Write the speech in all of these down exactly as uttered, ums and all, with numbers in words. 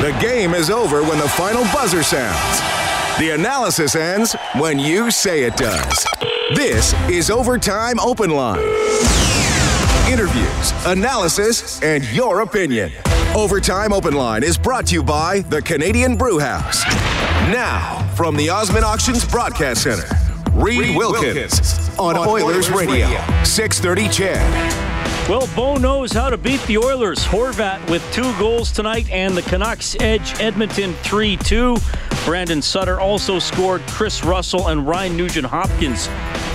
The game is over when the final buzzer sounds. The analysis ends when you say it does. This is Overtime Open Line. Interviews, analysis, and your opinion. Overtime Open Line is brought to you by the Canadian Brew House. Now, from the Osman Auctions Broadcast Center, Reed Wilkins on Oilers Radio, six thirty C H E D. Well, Bo knows how to beat the Oilers. Horvat with two goals tonight, and the Canucks edge Edmonton three two. Brandon Sutter also scored. Chris Russell and Ryan Nugent-Hopkins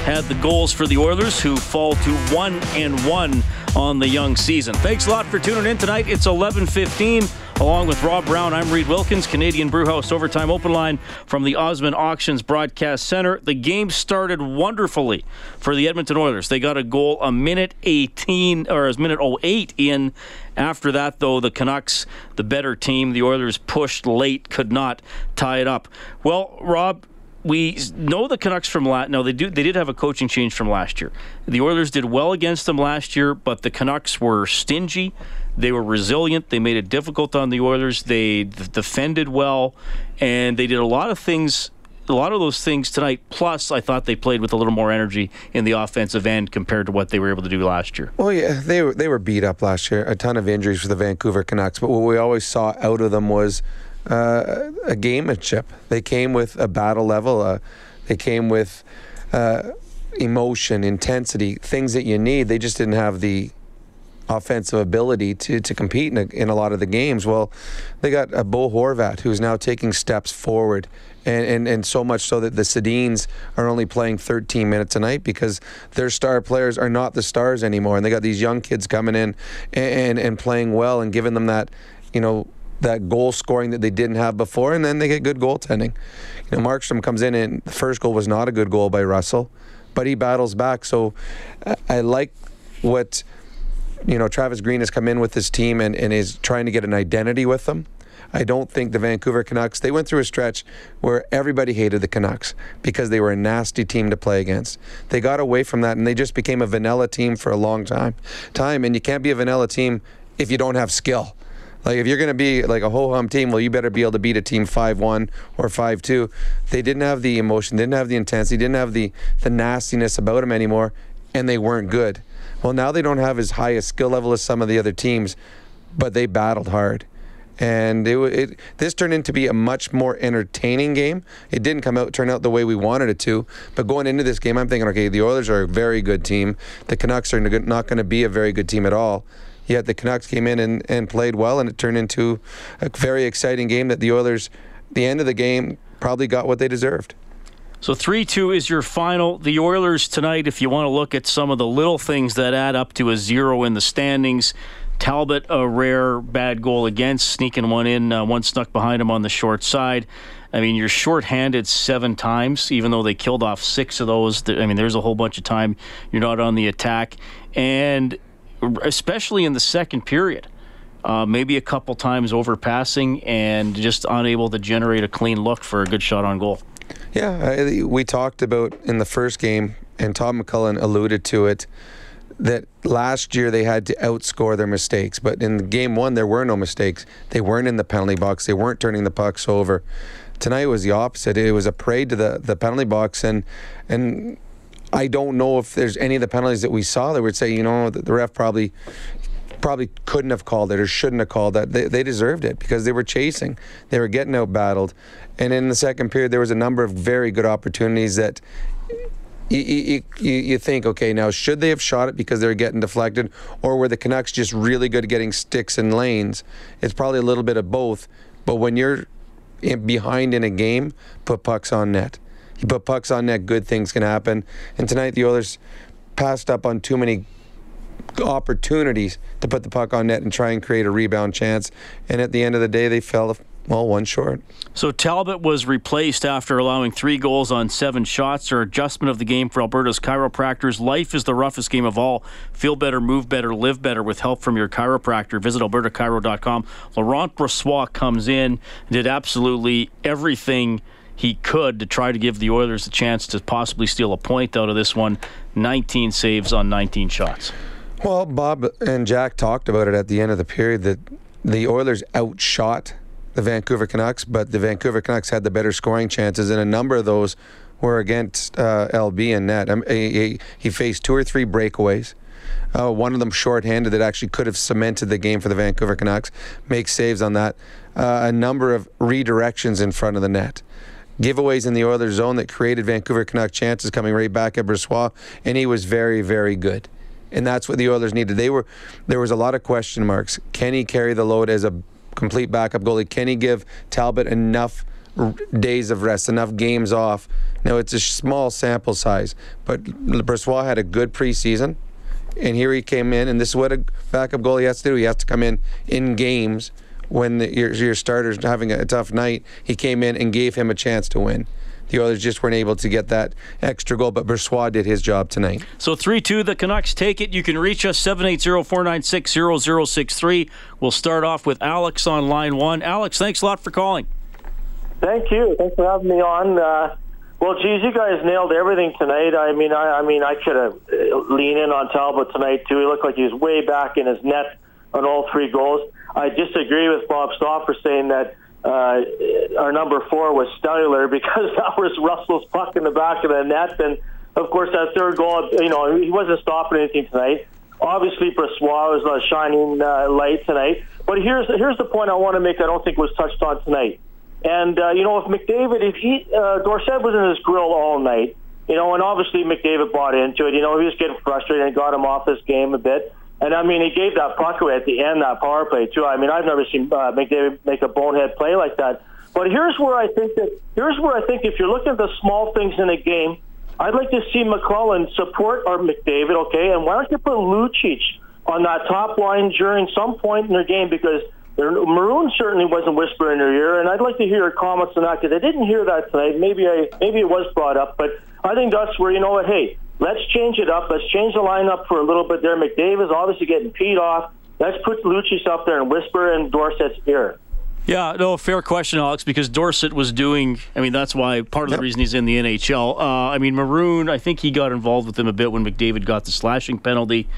had the goals for the Oilers, who fall to one and one on the young season. Thanks a lot for tuning in tonight. It's eleven fifteen. Along with Rob Brown, I'm Reed Wilkins, Canadian Brewhouse Overtime Open Line from the Osman Auctions Broadcast Center. The game started wonderfully for the Edmonton Oilers. They got a goal a minute eighteen, or a minute oh eight in. After that, though, the Canucks, the better team, the Oilers pushed late, could not tie it up. Well, Rob, we know the Canucks from last. No, they do. They did have a coaching change from last year. The Oilers did well against them last year, but the Canucks were stingy. They were resilient. They made it difficult on the Oilers. They defended well, and they did a lot of things, a lot of those things tonight. Plus, I thought they played with a little more energy in the offensive end compared to what they were able to do last year. Well, yeah, they were, they were beat up last year. A ton of injuries for the Vancouver Canucks, but what we always saw out of them was uh, a gamemanship. They came with a battle level. Uh, they came with uh, emotion, intensity, things that you need. They just didn't have the offensive ability to, to compete in a, in a lot of the games. Well, they got a Bo Horvat who's now taking steps forward, and, and, and so much so that the Sedins are only playing thirteen minutes a night because their star players are not the Stars anymore, and they got these young kids coming in and, and, and playing well and giving them that, you know, that goal scoring that they didn't have before, and then they get good goaltending. You know, Markstrom comes in, and the first goal was not a good goal by Russell, but he battles back. So I, I like what you know, Travis Green has come in with his team and, and is trying to get an identity with them. I don't think the Vancouver Canucks, they went through a stretch where everybody hated the Canucks because they were a nasty team to play against. They got away from that, and they just became a vanilla team for a long time. Time, and you can't be a vanilla team if you don't have skill. Like, if you're going to be like a ho-hum team, well, you better be able to beat a team five one or five two. They didn't have the emotion, didn't have the intensity, didn't have the, the nastiness about them anymore, and they weren't good. Well, now they don't have as high a skill level as some of the other teams, but they battled hard. And it, it this turned into be a much more entertaining game. It didn't come out turn out the way we wanted it to, but going into this game, I'm thinking, okay, the Oilers are a very good team. The Canucks are not going to be a very good team at all. Yet the Canucks came in and, and played well, and it turned into a very exciting game that the Oilers, the end of the game, probably got what they deserved. So three two is your final. The Oilers tonight, if you want to look at some of the little things that add up to a zero in the standings, Talbot, a rare bad goal against, sneaking one in, uh, one snuck behind him on the short side. I mean, you're shorthanded seven times, even though they killed off six of those. I mean, there's a whole bunch of time you're not on the attack. And especially in the second period. Uh, maybe a couple times overpassing and just unable to generate a clean look for a good shot on goal. Yeah, we talked about in the first game, and Todd McLellan alluded to it, that last year they had to outscore their mistakes. But in game one, there were no mistakes. They weren't in the penalty box. They weren't turning the pucks over. Tonight was the opposite. It was a parade to the, the penalty box, and and I don't know if there's any of the penalties that we saw that would say, you know, the ref probably probably couldn't have called it or shouldn't have called that. They, they deserved it because they were chasing. They were getting out-battled. And in the second period, there was a number of very good opportunities that you, you, you, you think, okay, now should they have shot it because they were getting deflected, or were the Canucks just really good at getting sticks and lanes? It's probably a little bit of both. But when you're in, behind in a game, put pucks on net. You put pucks on net, good things can happen. And tonight the Oilers passed up on too many opportunities to put the puck on net and try and create a rebound chance, and at the end of the day they fell, well, one short. So Talbot was replaced after allowing three goals on seven shots, or adjustment of the game for Alberta's chiropractors. Life is the roughest game of all. Feel better, move better, live better with help from your chiropractor. Visit alberta chiro dot com. Laurent Brossoit comes in, did absolutely everything he could to try to give the Oilers a chance to possibly steal a point out of this one. nineteen saves on nineteen shots. Well, Bob and Jack talked about it at the end of the period that the Oilers outshot the Vancouver Canucks, but the Vancouver Canucks had the better scoring chances, and a number of those were against uh, L B and net. Um, he, he faced two or three breakaways. Uh, one of them shorthanded that actually could have cemented the game for the Vancouver Canucks. Make saves on that. Uh, a number of redirections in front of the net. Giveaways in the Oilers zone that created Vancouver Canuck chances coming right back at Brossoit, and he was very, very good. And that's what the Oilers needed. They were, there was a lot of question marks. Can he carry the load as a complete backup goalie? Can he give Talbot enough days of rest, enough games off? Now, it's a small sample size, but Brossoit had a good preseason, and here he came in, and this is what a backup goalie has to do. He has to come in in games when the, your, your starter's having a tough night. He came in and gave him a chance to win. The Oilers just weren't able to get that extra goal, but Brossoit did his job tonight. So three two, the Canucks take it. You can reach us, seven eight zero, four nine six, zero zero six three. We'll start off with Alex on line one. Alex, thanks a lot for calling. Thank you. Thanks for having me on. Uh, well, geez, you guys nailed everything tonight. I mean, I, I mean, I could have leaned in on Talbot tonight, too. He looked like he was way back in his net on all three goals. I disagree with Bob Stauffer saying that uh, our number four was cellular, because that was Russell's puck in the back of the net. And, of course, that third goal, you know, he wasn't stopping anything tonight. Obviously, Brossoit was a shining uh, light tonight. But here's, here's the point I want to make that I don't think was touched on tonight. And, uh, you know, if McDavid, if he, uh, Dorsett was in his grill all night, you know, and obviously McDavid bought into it. You know, he was getting frustrated and got him off his game a bit. And, I mean, he gave that puck away at the end, that power play, too. I mean, I've never seen uh, McDavid make a bonehead play like that. But here's where I think that here's where I think if you're looking at the small things in a game, I'd like to see McLellan support our McDavid, okay? And why don't you put Lucic on that top line during some point in their game, because Maroon certainly wasn't whispering in their ear, and I'd like to hear your comments on that, because I didn't hear that tonight. Maybe I maybe it was brought up, but I think that's where, you know what, hey, let's change it up. Let's change the lineup for a little bit there. McDavid's obviously getting peed off. Let's put Lucic up there and whisper in Dorsett's ear. Yeah, no, fair question, Alex, because Dorsett was doing, I mean, that's why part of yep. the reason he's in the N H L. Uh, I mean, Maroon, I think he got involved with him a bit when McDavid got the slashing penalty.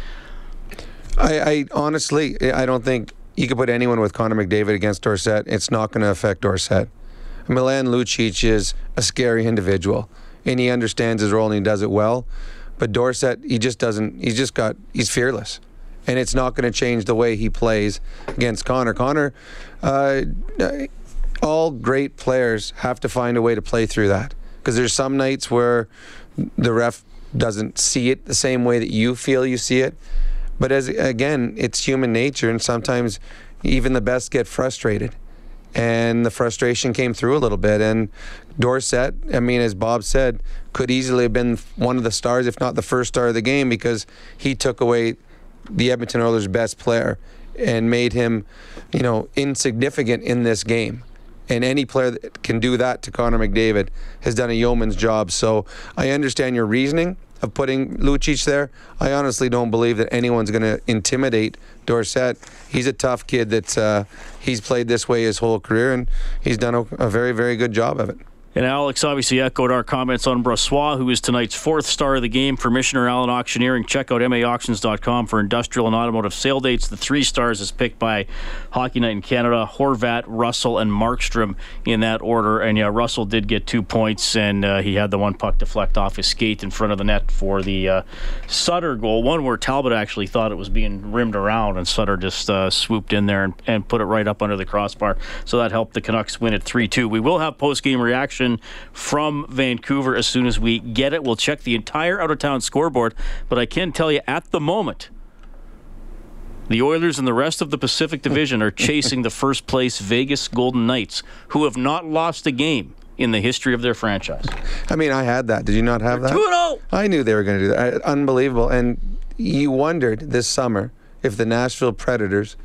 I, I honestly, I don't think you could put anyone with Connor McDavid against Dorsett. It's not going to affect Dorsett. Milan Lucic is a scary individual, and he understands his role and he does it well. But Dorsett, he just doesn't, he's just got, he's fearless. And it's not going to change the way he plays against Connor. Connor, uh, all great players have to find a way to play through that. Because there's some nights where the ref doesn't see it the same way that you feel you see it. But as again, it's human nature, and sometimes even the best get frustrated. And the frustration came through a little bit. And Dorsett, I mean, as Bob said, could easily have been one of the stars, if not the first star of the game, because he took away the Edmonton Oilers' best player and made him, you know, insignificant in this game. And any player that can do that to Connor McDavid has done a yeoman's job. So I understand your reasoning of putting Lucic there. I honestly don't believe that anyone's going to intimidate Dorsett. He's a tough kid that's uh, he's played this way his whole career, and he's done a, a very, very good job of it. And Alex obviously echoed our comments on Brossoit, who is tonight's fourth star of the game. For Missioner Allen Auctioneering, check out m a auctions dot com for industrial and automotive sale dates. The three stars is picked by Hockey Night in Canada, Horvat, Russell, and Markstrom in that order. And yeah, Russell did get two points, and uh, he had the one puck deflect off his skate in front of the net for the uh, Sutter goal, one where Talbot actually thought it was being rimmed around, and Sutter just uh, swooped in there and, and put it right up under the crossbar. So that helped the Canucks win at three two. We will have post-game reaction from Vancouver as soon as we get it. We'll check the entire out-of-town scoreboard, but I can tell you at the moment, the Oilers and the rest of the Pacific Division are chasing the first-place Vegas Golden Knights, who have not lost a game in the history of their franchise. I mean, I had that. Did you not have that? two oh! I knew they were going to do that. Unbelievable. And you wondered this summer if the Nashville Predators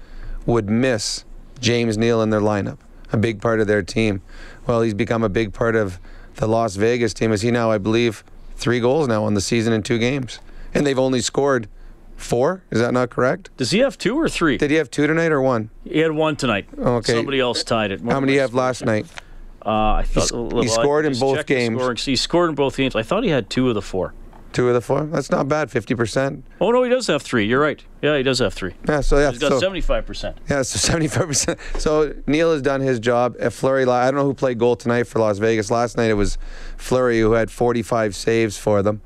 would miss James Neal in their lineup, a big part of their team. Well, he's become a big part of the Las Vegas team, as he now, I believe, three goals now on the season in two games. And they've only scored four? Is that not correct? Does he have two or three? Did he have two tonight or one? He had one tonight. Okay. Somebody else tied it. One How many did he have last night? Uh, I thought he, sc- he scored I in both games. He scored in both games. I thought he had two of the four. Two of the four? That's not bad, fifty percent. Oh, no, he does have three. You're right. Yeah, he does have three. Yeah, so yeah, He's got so, seventy-five percent. Yeah, so seventy-five percent. So Neil has done his job. If Fleury, I don't know who played goal tonight for Las Vegas. Last night it was Fleury who had forty-five saves for them.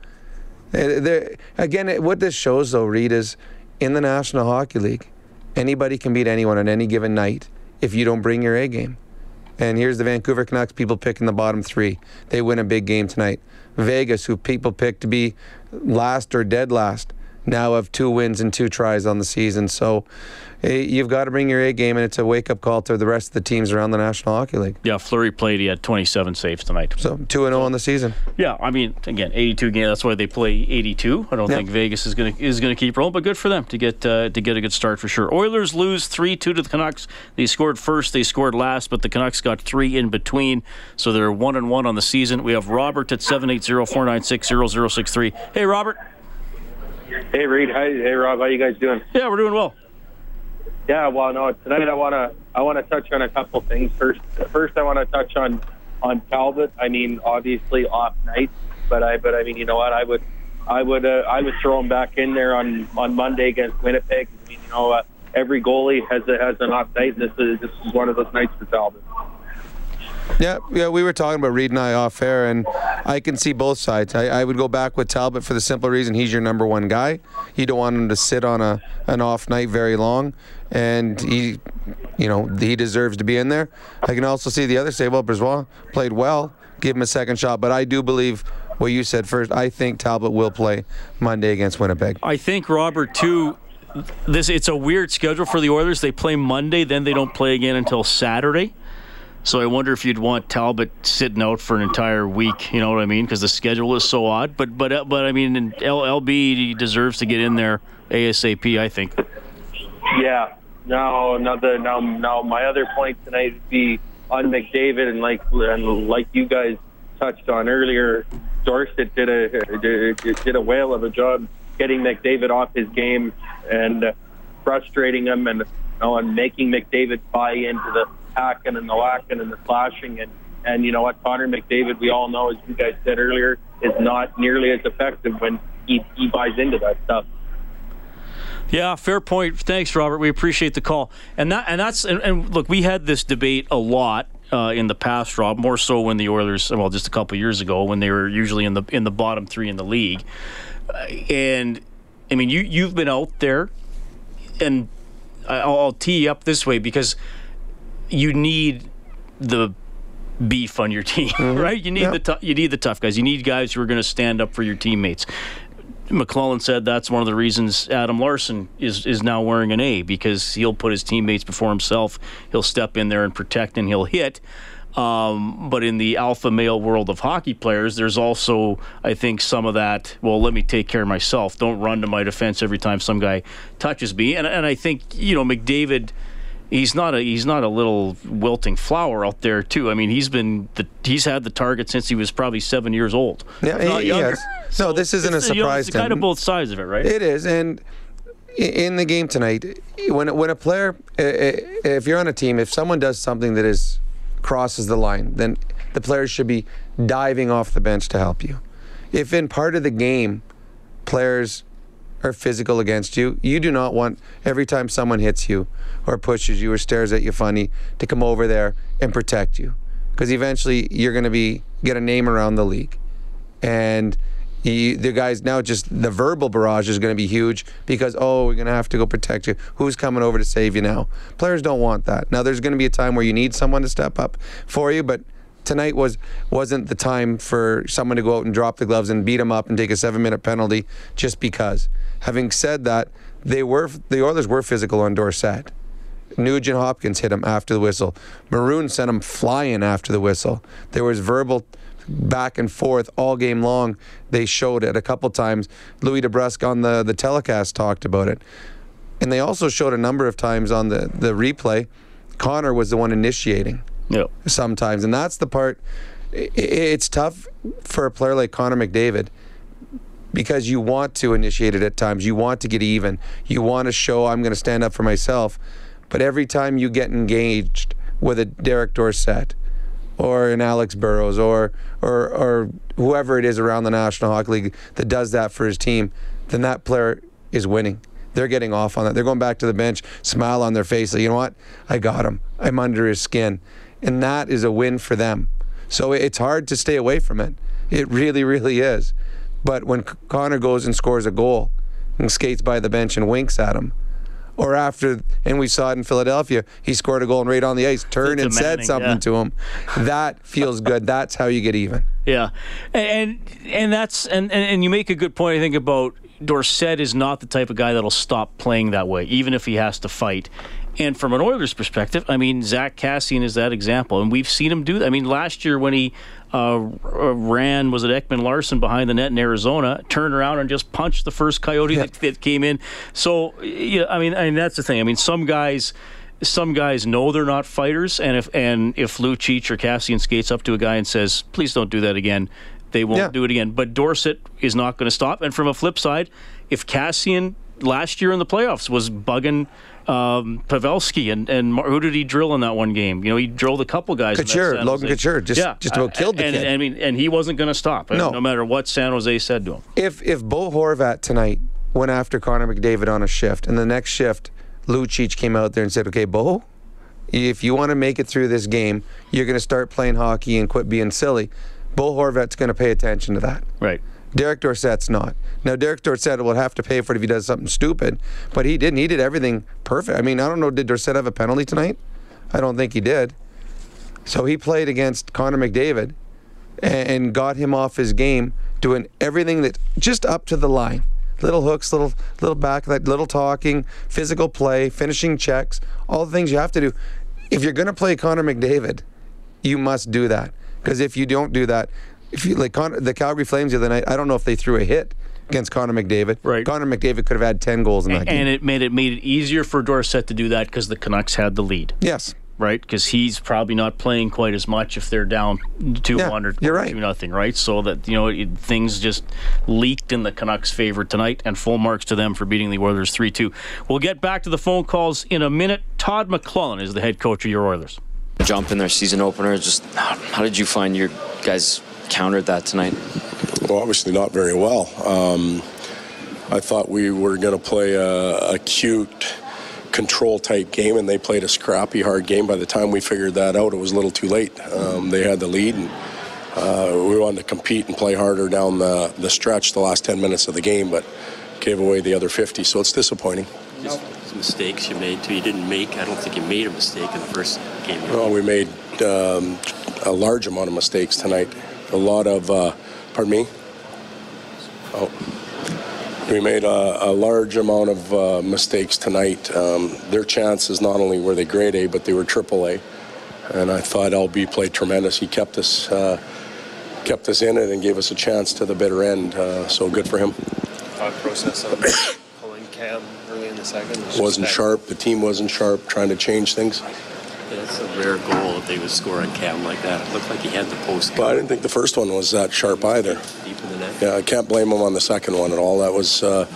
They're, again, what this shows, though, Reed, is in the National Hockey League, anybody can beat anyone on any given night if you don't bring your A game. And here's the Vancouver Canucks, people picking the bottom three. They win a big game tonight. Vegas, who people picked to be last or dead last, now have two wins and two tries on the season. So you've got to bring your A game, and it's a wake-up call to the rest of the teams around the National Hockey League. Yeah, Fleury played. He had twenty-seven saves tonight. So two and oh on the season. Yeah, I mean, again, eighty-two games. That's why they play eighty-two. I don't yeah. think Vegas is going to is going to keep rolling, but good for them to get uh, to get a good start for sure. Oilers lose three two to the Canucks. They scored first, they scored last, but the Canucks got three in between, so they're one and one on the season. We have Robert at seven eight zero, four nine six, zero zero six three. Hey, Robert. Hey, Reed. Hi, hey, Rob. How you guys doing? Yeah, we're doing well. Yeah, well, no, tonight I want to I want to touch on a couple things. First, first I want to touch on, on Talbot. I mean, obviously off night, but I but I mean, you know what? I would I would uh, I would throw him back in there on, on Monday against Winnipeg. I mean, you know, uh, every goalie has a, has an off night, and this is this is one of those nights for Talbot. Yeah, yeah, we were talking about Reed and I off air, and I can see both sides. I, I would go back with Talbot for the simple reason he's your number one guy. You don't want him to sit on a an off night very long, and he, you know, he deserves to be in there. I can also see the other say, well, Brossoit played well, give him a second shot, but I do believe what you said first. I think Talbot will play Monday against Winnipeg. I think Robert too. This it's a weird schedule for the Oilers. They play Monday, then they don't play again until Saturday. So I wonder if you'd want Talbot sitting out for an entire week, you know what I mean? Because the schedule is so odd. But, but, but I mean, L B deserves to get in there ASAP, I think. Yeah. Now, another, now, now my other point tonight would be on McDavid, and like and like you guys touched on earlier, Dorsett did a, did, did a whale of a job getting McDavid off his game and frustrating him and, you know, and making McDavid buy into the hacking and the lacking and the flashing, and and you know what, Connor McDavid, we all know, as you guys said earlier, is not nearly as effective when he, he buys into that stuff. Yeah, fair point. Thanks, Robert. We appreciate the call. And that and that's and, and look, we had this debate a lot uh, in the past, Rob, more so when the Oilers, well, just a couple years ago when they were usually in the in the bottom three in the league. Uh, and I mean, you you've been out there, and I'll, I'll tee you up this way because you need the beef on your team, mm-hmm. right? You need yep. the t- you need the tough guys. You need guys who are going to stand up for your teammates. McLellan said that's one of the reasons Adam Larson is, is now wearing an A, because he'll put his teammates before himself. He'll step in there and protect, and he'll hit. Um, but in the alpha male world of hockey players, there's also, I think, some of that, well, let me take care of myself. Don't run to my defense every time some guy touches me. And, and I think, you know, McDavid... He's not a he's not a little wilting flower out there too. I mean, he's been the, he's had the target since he was probably seven years old. Yeah, he, yes. So no, this isn't a surprise. You know, it's kind of both sides of it, right? It is, and in the game tonight, when when a player, if you're on a team, if someone does something that is crosses the line, then the players should be diving off the bench to help you. If in part of the game, players are physical against you, you do not want every time someone hits you or pushes you or stares at you funny to come over there and protect you, because eventually you're going to be get a name around the league, and you, the guys now, just the verbal barrage is going to be huge because, oh, we're going to have to go protect you. Who's coming over to save you now? Players don't want that. Now there's going to be a time where you need someone to step up for you, but tonight was, wasn't the time for someone to go out and drop the gloves and beat him up and take a seven-minute penalty just because. Having said that, they were the Oilers were physical on Dorsett. Nugent-Hopkins hit him after the whistle. Maroon sent him flying after the whistle. There was verbal back and forth all game long. They showed it a couple times. Louis DeBrusque on the, the telecast talked about it. And they also showed a number of times on the, the replay, Connor was the one initiating. Yep. Sometimes, and that's the part, it's tough for a player like Connor McDavid because you want to initiate it at times, you want to get even, you want to show I'm going to stand up for myself, but every time you get engaged with a Derek Dorsett or an Alex Burrows or or or whoever it is around the National Hockey League that does that for his team, then that player is winning. They're getting off on that. They're going back to the bench, smile on their face, like, you know what? I got him. I'm under his skin. And that is a win for them. So it's hard to stay away from it. It really, really is. But when Connor goes and scores a goal and skates by the bench and winks at him, or after, and we saw it in Philadelphia, he scored a goal and right on the ice, turned and said something yeah. to him. That feels good. That's how you get even. Yeah, and and that's and, and you make a good point, I think, about Dorsett is not the type of guy that'll stop playing that way, even if he has to fight. And from an Oilers perspective, I mean, Zach Kassian is that example. And we've seen him do that. I mean, last year when he uh, ran, was it Ekman Larson behind the net in Arizona, turned around and just punched the first Coyote yeah. that, that came in. So, yeah, I mean, I mean, that's the thing. I mean, some guys some guys know they're not fighters. And if, and if Lucic or Kassian skates up to a guy and says, please don't do that again, they won't yeah. do it again. But Dorsett is not going to stop. And from a flip side, if Kassian last year in the playoffs was bugging um, Pavelski and, and Mar- who did he drill in that one game? You know, he drilled a couple guys. Couture, in Logan Couture, just, yeah. just about killed the and, kid. And, I mean, and he wasn't going to stop, no. no matter what San Jose said to him. If if Bo Horvat tonight went after Connor McDavid on a shift, and the next shift, Lucic came out there and said, okay, Bo, if you want to make it through this game, you're going to start playing hockey and quit being silly. Bo Horvat's going to pay attention to that. Right. Derek Dorsett's not. Now, Derek Dorsett will have to pay for it if he does something stupid, but he didn't. He did everything perfect. I mean, I don't know, did Dorsett have a penalty tonight? I don't think he did. So he played against Connor McDavid and got him off his game, doing everything that just up to the line. Little hooks, little little back, little talking, physical play, finishing checks, all the things you have to do. If you're going to play Connor McDavid, you must do that, because if you don't do that, if you, like Connor, the Calgary Flames the other night, I don't know if they threw a hit against Connor McDavid. Right. Connor McDavid could have had ten goals in that and, game. And it made it made it easier for Dorsett to do that because the Canucks had the lead. Yes. Right? Because he's probably not playing quite as much if they're down two yeah, one or two right. nothing, right? So that, you know, it, things just leaked in the Canucks' favor tonight, and full marks to them for beating the Oilers three two. We'll get back to the phone calls in a minute. Todd McLellan is the head coach of your Oilers. Jump in their season opener. Just how, how did you find your guys countered that tonight? Well, obviously not very well. Um, I thought we were going to play a, a cute, control-type game, and they played a scrappy, hard game. By the time we figured that out, it was a little too late. Um, they had the lead, and uh, we wanted to compete and play harder down the, the stretch, the last ten minutes of the game, but gave away the other fifty, so it's disappointing. Just mistakes you made, too. You didn't make, I don't think you made a mistake in the first game. Well, we made um, a large amount of mistakes tonight. A lot of, uh, pardon me, oh, we made a, a large amount of uh, mistakes tonight. Um, their chances, not only were they grade A, but they were triple A. And I thought L B played tremendous. He kept us, uh, kept us in it and gave us a chance to the bitter end. Uh, so good for him. Thought process on pulling Cam early in the second. Was wasn't sharp. The team wasn't sharp, trying to change things. That's a rare goal that they would score on Cam like that. It looked like he had the post. But I didn't think the first one was that sharp either. Deep in the net. Yeah, I can't blame him on the second one at all. That was uh,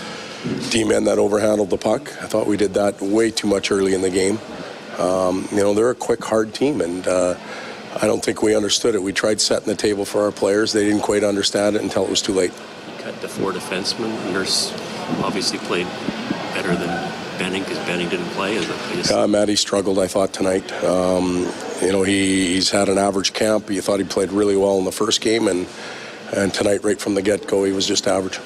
D-men that overhandled the puck. I thought we did that way too much early in the game. Um, you know, they're a quick, hard team, and uh, I don't think we understood it. We tried setting the table for our players. They didn't quite understand it until it was too late. You cut the four defensemen. Nurse obviously played better than Benning, because Benning didn't play. As a yeah, Matty struggled, I thought, tonight. Um, you know, he, he's had an average camp. You thought he played really well in the first game, and and tonight, right from the get-go, he was just average.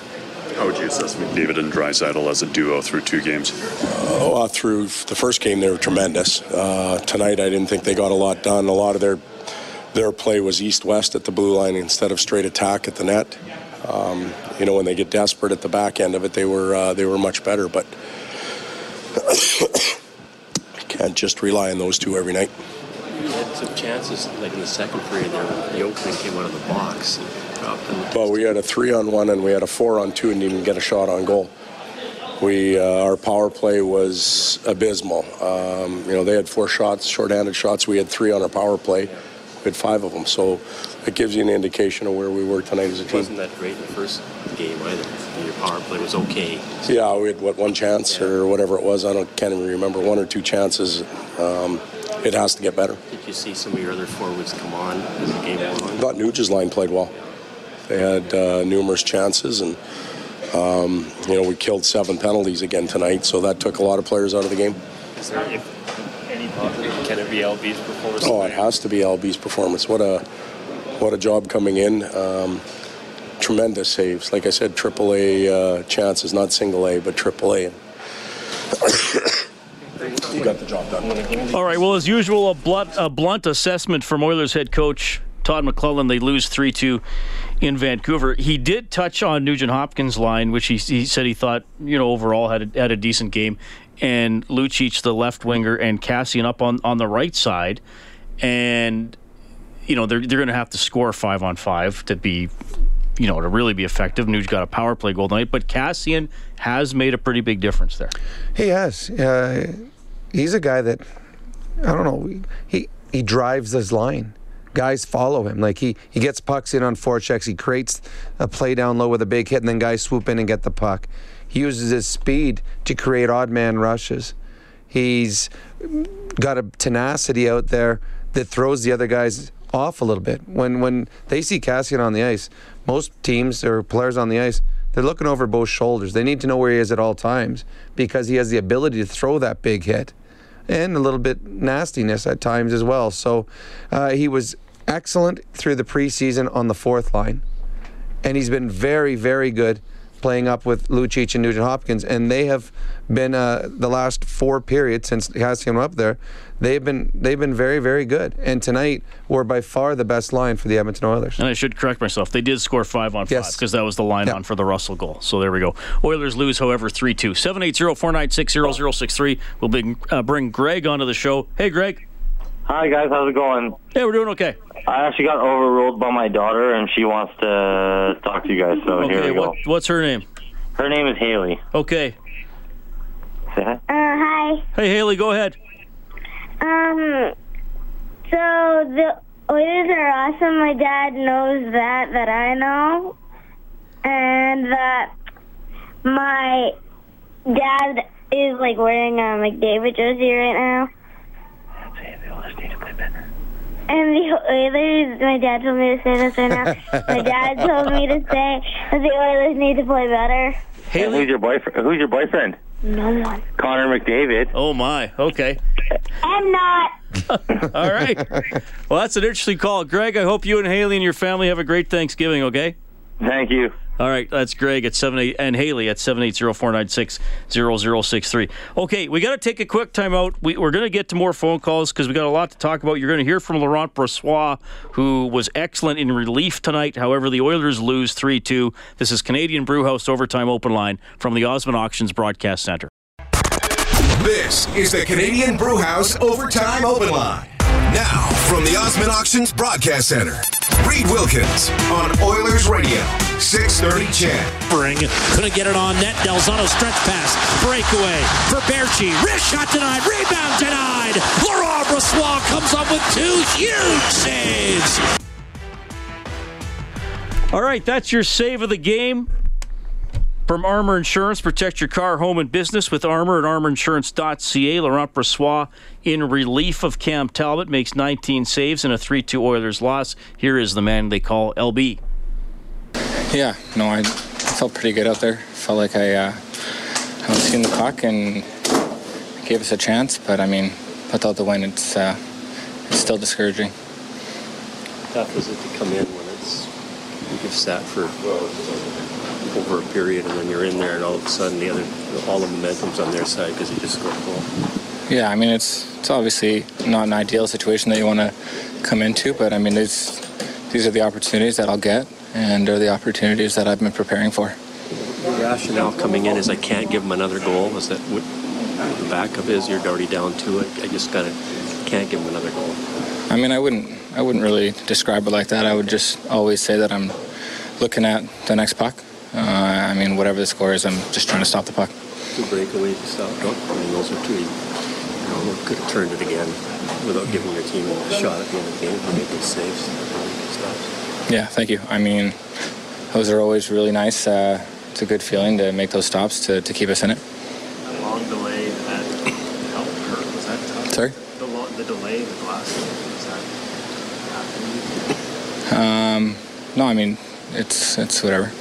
How would you assess McDavid and Dreisaitl as a duo through two games? Uh, well, through the first game, they were tremendous. Uh, tonight, I didn't think they got a lot done. A lot of their their play was east-west at the blue line instead of straight attack at the net. Um, you know, when they get desperate at the back end of it, they were uh, they were much better, but I can't just rely on those two every night. You had some chances, like in the second period there, when the opening came out of the box. Well, we had a three on one and we had a four on two and didn't get a shot on goal. We uh, our power play was abysmal. Um, you know, they had four shots, shorthanded shots. We had three on our power play. We had five of them. So it gives you an indication of where we were tonight as a team. It wasn't that great in the first game either. Your power play was okay. Yeah, we had, what, one chance yeah. or whatever it was. I don't can't even remember, one or two chances. Um, it has to get better. Did you see some of your other forwards come on as the game went on? I thought Nuge's line played well. They had uh, numerous chances, and um, you know, we killed seven penalties again tonight, so that took a lot of players out of the game. Is there any positive? Can it be L B's performance? Oh, it has to be L B's performance. What a what a job coming in. Um, tremendous saves. Like I said, triple A uh, chances, not single A, but triple A. You got the job done. All right, well, as usual, a blunt, a blunt assessment from Oilers head coach Todd McLellan. They lose three two in Vancouver. He did touch on Nugent-Hopkins' line, which he, he said he thought, you know, overall had a, had a decent game, and Lucic, the left winger, and Cassian up on, on the right side. And, you know, they're, they're going to have to score five on five to be, you know, to really be effective. Nuge got a power play goal tonight, but Cassian has made a pretty big difference there. He has. Uh, he's a guy that, I don't know, he, he drives his line. Guys follow him. Like, he, he gets pucks in on forechecks. He creates a play down low with a big hit, and then guys swoop in and get the puck. He uses his speed to create odd man rushes. He's got a tenacity out there that throws the other guys off a little bit. When when they see Cassian on the ice, most teams or players on the ice, they're looking over both shoulders. They need to know where he is at all times because he has the ability to throw that big hit and a little bit nastiness at times as well. So uh, he was excellent through the preseason on the fourth line, and he's been very, very good playing up with Lucic and Nugent-Hopkins, and they have been uh, the last four periods since Cassian went up there. They've been they've been very, very good, and tonight were by far the best line for the Edmonton Oilers. And I should correct myself; they did score five on yes. five because that was the line yep. on for the Russell goal. So there we go. Oilers lose, however, three two. Seven eight zero four nine six zero zero six three. We'll bring uh, bring Greg onto the show. Hey, Greg. Hi guys, how's it going? Yeah, we're doing okay. I actually got overruled by my daughter, and she wants to talk to you guys. So okay, here we go. What, what's her name? Her name is Haley. Okay. Say hi. Uh, hi. Hey Haley, go ahead. Um. So the Oilers are awesome. My dad knows that that I know, and that my dad is like wearing a McDavid jersey right now. And the Oilers, my dad told me to say this right now. My dad told me to say that the Oilers need to play better. Haley, who's your boyfriend? Who's your boyfriend? No one. Connor McDavid. Oh my. Okay. I'm not. All right. Well, that's an interesting call, Greg. I hope you and Haley and your family have a great Thanksgiving. Okay. Thank you. All right, that's Greg at seven eight and Haley at seven eight zero four nine six zero zero six three. Okay, we got to take a quick timeout. We, we're going to get to more phone calls because we got a lot to talk about. You're going to hear from Laurent Brossoit, who was excellent in relief tonight. However, the Oilers lose three two. This is Canadian Brew House Overtime Open Line from the Osman Auctions Broadcast Center. This is the Canadian Brew House Overtime Open Line. Now, from the Osman Auctions Broadcast Center, Reed Wilkins on Oilers Radio, six thirty Chan. Bring, couldn't get it on net. Delzano stretch pass, breakaway for Berchi. Wrist shot denied, rebound denied. Laurent Brossoit comes up with two huge saves. All right, that's your save of the game. From Armour Insurance, protect your car, home, and business with Armour at armour insurance dot c a. Laurent Brossoit in relief of Cam Talbot makes nineteen saves in a three two Oilers loss. Here is the man they call L B. Yeah, no, I felt pretty good out there. Felt like I, uh, I was seeing the puck and gave us a chance, but I mean, without the win, it's uh, it's still discouraging. How tough is it to come in when it's you've sat for? Over a period, and then you're in there, and all of a sudden the other, all the momentum's on their side because you just scored a goal. Yeah, I mean it's it's obviously not an ideal situation that you want to come into, but I mean these these are the opportunities that I'll get, and they're the opportunities that I've been preparing for. The rationale coming in is I can't give them another goal. Is that what the backup is? You're already down to it. I just gotta can't give them another goal. I mean I wouldn't I wouldn't really describe it like that. I would just always say that I'm looking at the next puck. Uh, I mean, whatever the score is, I'm just trying to stop the puck. Two breakaways to stop. I mean, those are two. You know, could have turned it again without giving your team a shot at the end of the game to make those saves. Yeah, thank you. I mean, those are always really nice. Uh, it's a good feeling to make those stops to, to keep us in it. The long delay that helped her, was that tough? Sorry? The, lo- the delay with last season? Um, no, I mean, it's it's whatever.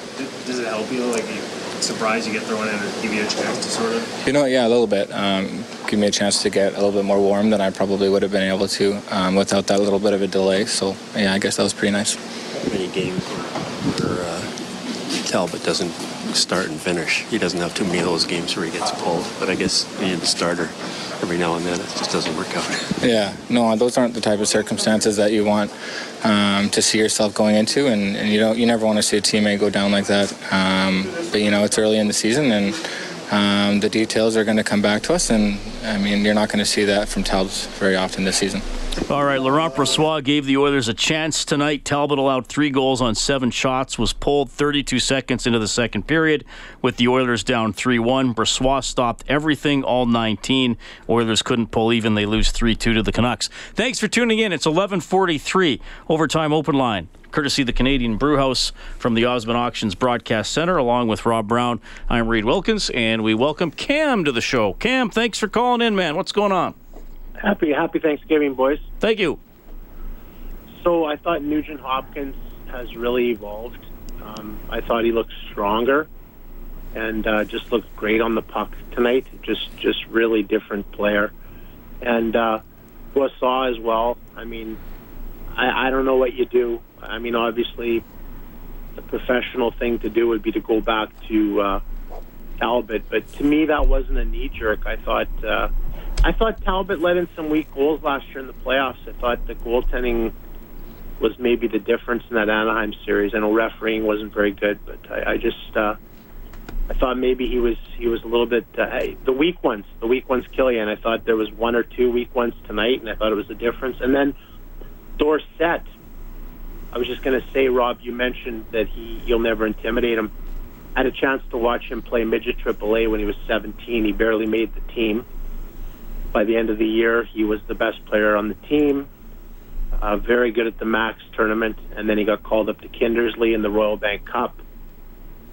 Does it help you? Like, you're surprised you get thrown in, or give you a chance to sort of? You know, yeah, a little bit. Um, give me a chance to get a little bit more warm than I probably would have been able to um, without that little bit of a delay. So yeah, I guess that was pretty nice. How many games where uh, Talbot doesn't start and finish? He doesn't have too many of those games where he gets pulled. But I guess being the starter every now and then, it just doesn't work out. Yeah, no, those aren't the type of circumstances that you want um, to see yourself going into, and, and you don't, you never want to see a teammate go down like that. Um, but you know, it's early in the season, and um, the details are going to come back to us. And I mean, you're not going to see that from Talbot very often this season. All right, Laurent Brossoit gave the Oilers a chance tonight. Talbot allowed three goals on seven shots, was pulled thirty-two seconds into the second period with the Oilers down three one. Brossoit stopped everything, all nineteen. Oilers couldn't pull even. They lose three two to the Canucks. Thanks for tuning in. It's eleven forty-three, Overtime Open Line, courtesy of the Canadian Brew House from the Osman Auctions Broadcast Center, along with Rob Brown. I'm Reed Wilkins, and we welcome Cam to the show. Cam, thanks for calling in, man. What's going on? Happy, happy Thanksgiving, boys. Thank you. So I thought Nugent-Hopkins has really evolved. Um, I thought he looked stronger and uh, just looked great on the puck tonight. Just just really different player. And uh, Brossoit as well. I mean, I, I don't know what you do. I mean, obviously, the professional thing to do would be to go back to uh, Talbot. But to me, that wasn't a knee-jerk. I thought... Uh, I thought Talbot let in some weak goals last year in the playoffs. I thought the goaltending was maybe the difference in that Anaheim series. I know refereeing wasn't very good, but I, I just uh, I thought maybe he was he was a little bit uh, the weak ones. The weak ones kill you, and I thought there was one or two weak ones tonight, and I thought it was a difference. And then Dorsett, I was just going to say, Rob, you mentioned that he you'll never intimidate him. I had a chance to watch him play midget triple A when he was seventeen. He barely made the team. By the end of the year, he was the best player on the team, uh, very good at the Max tournament, and then he got called up to Kindersley in the Royal Bank Cup.